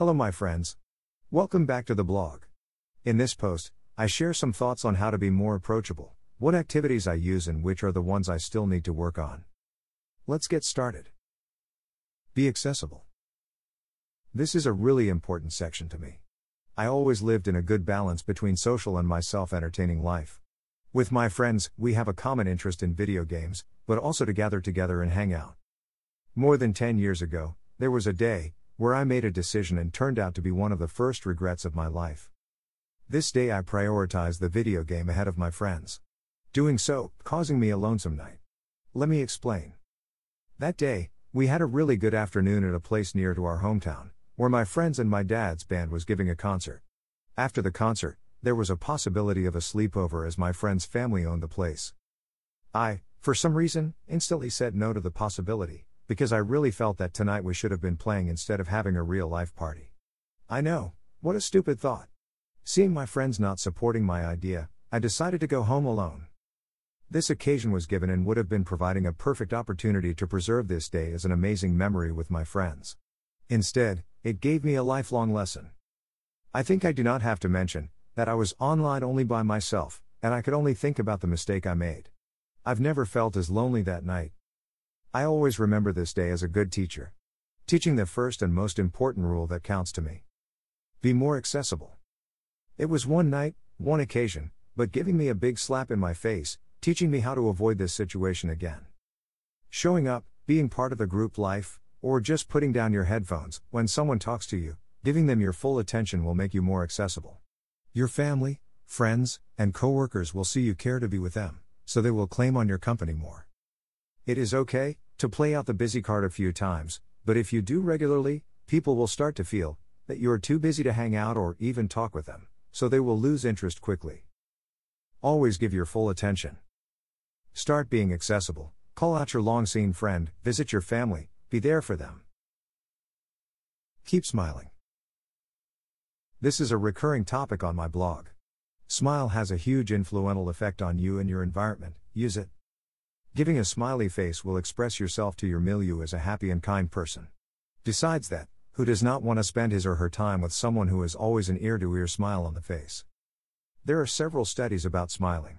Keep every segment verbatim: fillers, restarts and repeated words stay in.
Hello my friends. Welcome back to the blog. In this post, I share some thoughts on how to be more approachable, what activities I use and which are the ones I still need to work on. Let's get started. Be accessible. This is a really important section to me. I always lived in a good balance between social and my self-entertaining life. With my friends, we have a common interest in video games, but also to gather together and hang out. More than ten years ago, there was a day, where I made a decision and turned out to be one of the first regrets of my life. This day I prioritized the video game ahead of my friends. Doing so, causing me a lonesome night. Let me explain. That day, we had a really good afternoon at a place near to our hometown, where my friends and my dad's band was giving a concert. After the concert, there was a possibility of a sleepover as my friend's family owned the place. I, for some reason, instantly said no to the possibility, because I really felt that tonight we should have been playing instead of having a real-life party. I know, what a stupid thought. Seeing my friends not supporting my idea, I decided to go home alone. This occasion was given and would have been providing a perfect opportunity to preserve this day as an amazing memory with my friends. Instead, it gave me a lifelong lesson. I think I do not have to mention that I was online only by myself, and I could only think about the mistake I made. I've never felt as lonely that night. I always remember this day as a good teacher. Teaching the first and most important rule that counts to me. Be more accessible. It was one night, one occasion, but giving me a big slap in my face, teaching me how to avoid this situation again. Showing up, being part of the group life, or just putting down your headphones when someone talks to you, giving them your full attention will make you more accessible. Your family, friends, and coworkers will see you care to be with them, so they will claim on your company more. It is okay to play out the busy card a few times, but if you do regularly, people will start to feel that you are too busy to hang out or even talk with them, so they will lose interest quickly. Always give your full attention. Start being accessible, call out your long-seen friend, visit your family, be there for them. Keep smiling. This is a recurring topic on my blog. Smile has a huge influential effect on you and your environment, use it. Giving a smiley face will express yourself to your milieu as a happy and kind person. Besides that, who does not want to spend his or her time with someone who is always an ear-to-ear smile on the face? There are several studies about smiling.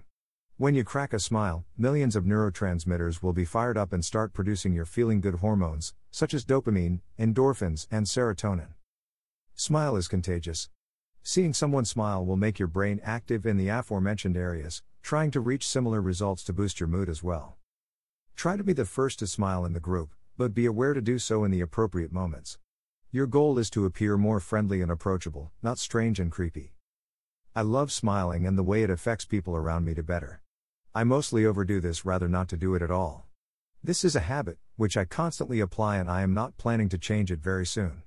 When you crack a smile, millions of neurotransmitters will be fired up and start producing your feeling-good hormones, such as dopamine, endorphins, and serotonin. Smile is contagious. Seeing someone smile will make your brain active in the aforementioned areas, trying to reach similar results to boost your mood as well. Try to be the first to smile in the group, but be aware to do so in the appropriate moments. Your goal is to appear more friendly and approachable, not strange and creepy. I love smiling and the way it affects people around me to better. I mostly overdo this rather not to do it at all. This is a habit, which I constantly apply and I am not planning to change it very soon.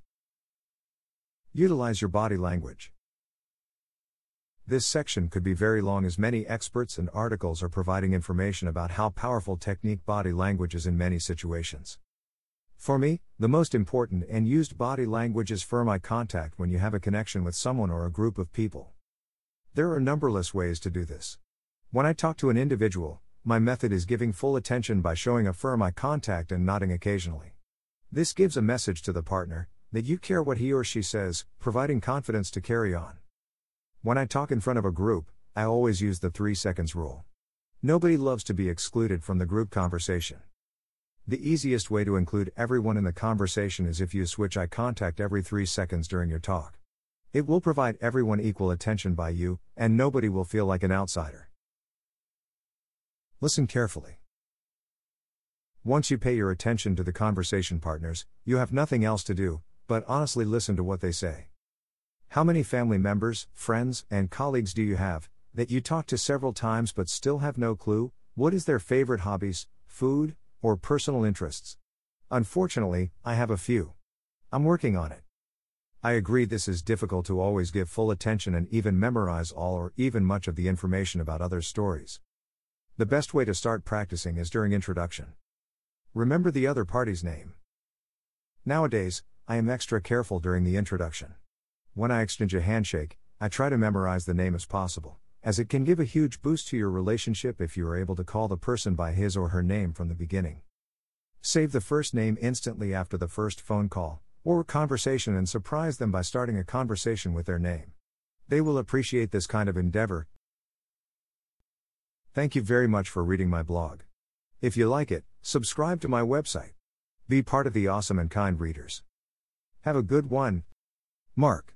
Utilize your body language. This section could be very long as many experts and articles are providing information about how powerful technique body language is in many situations. For me, the most important and used body language is firm eye contact when you have a connection with someone or a group of people. There are numberless ways to do this. When I talk to an individual, my method is giving full attention by showing a firm eye contact and nodding occasionally. This gives a message to the partner that you care what he or she says, providing confidence to carry on. When I talk in front of a group, I always use the three seconds rule. Nobody loves to be excluded from the group conversation. The easiest way to include everyone in the conversation is if you switch eye contact every three seconds during your talk. It will provide everyone equal attention by you, and nobody will feel like an outsider. Listen carefully. Once you pay your attention to the conversation partners, you have nothing else to do, but honestly listen to what they say. How many family members, friends, and colleagues do you have, that you talk to several times but still have no clue, what is their favorite hobbies, food, or personal interests? Unfortunately, I have a few. I'm working on it. I agree this is difficult to always give full attention and even memorize all or even much of the information about others' stories. The best way to start practicing is during introduction. Remember the other party's name. Nowadays, I am extra careful during the introduction. When I exchange a handshake, I try to memorize the name as possible, as it can give a huge boost to your relationship if you are able to call the person by his or her name from the beginning. Save the first name instantly after the first phone call, or conversation and surprise them by starting a conversation with their name. They will appreciate this kind of endeavor. Thank you very much for reading my blog. If you like it, subscribe to my website. Be part of the awesome and kind readers. Have a good one. Mark.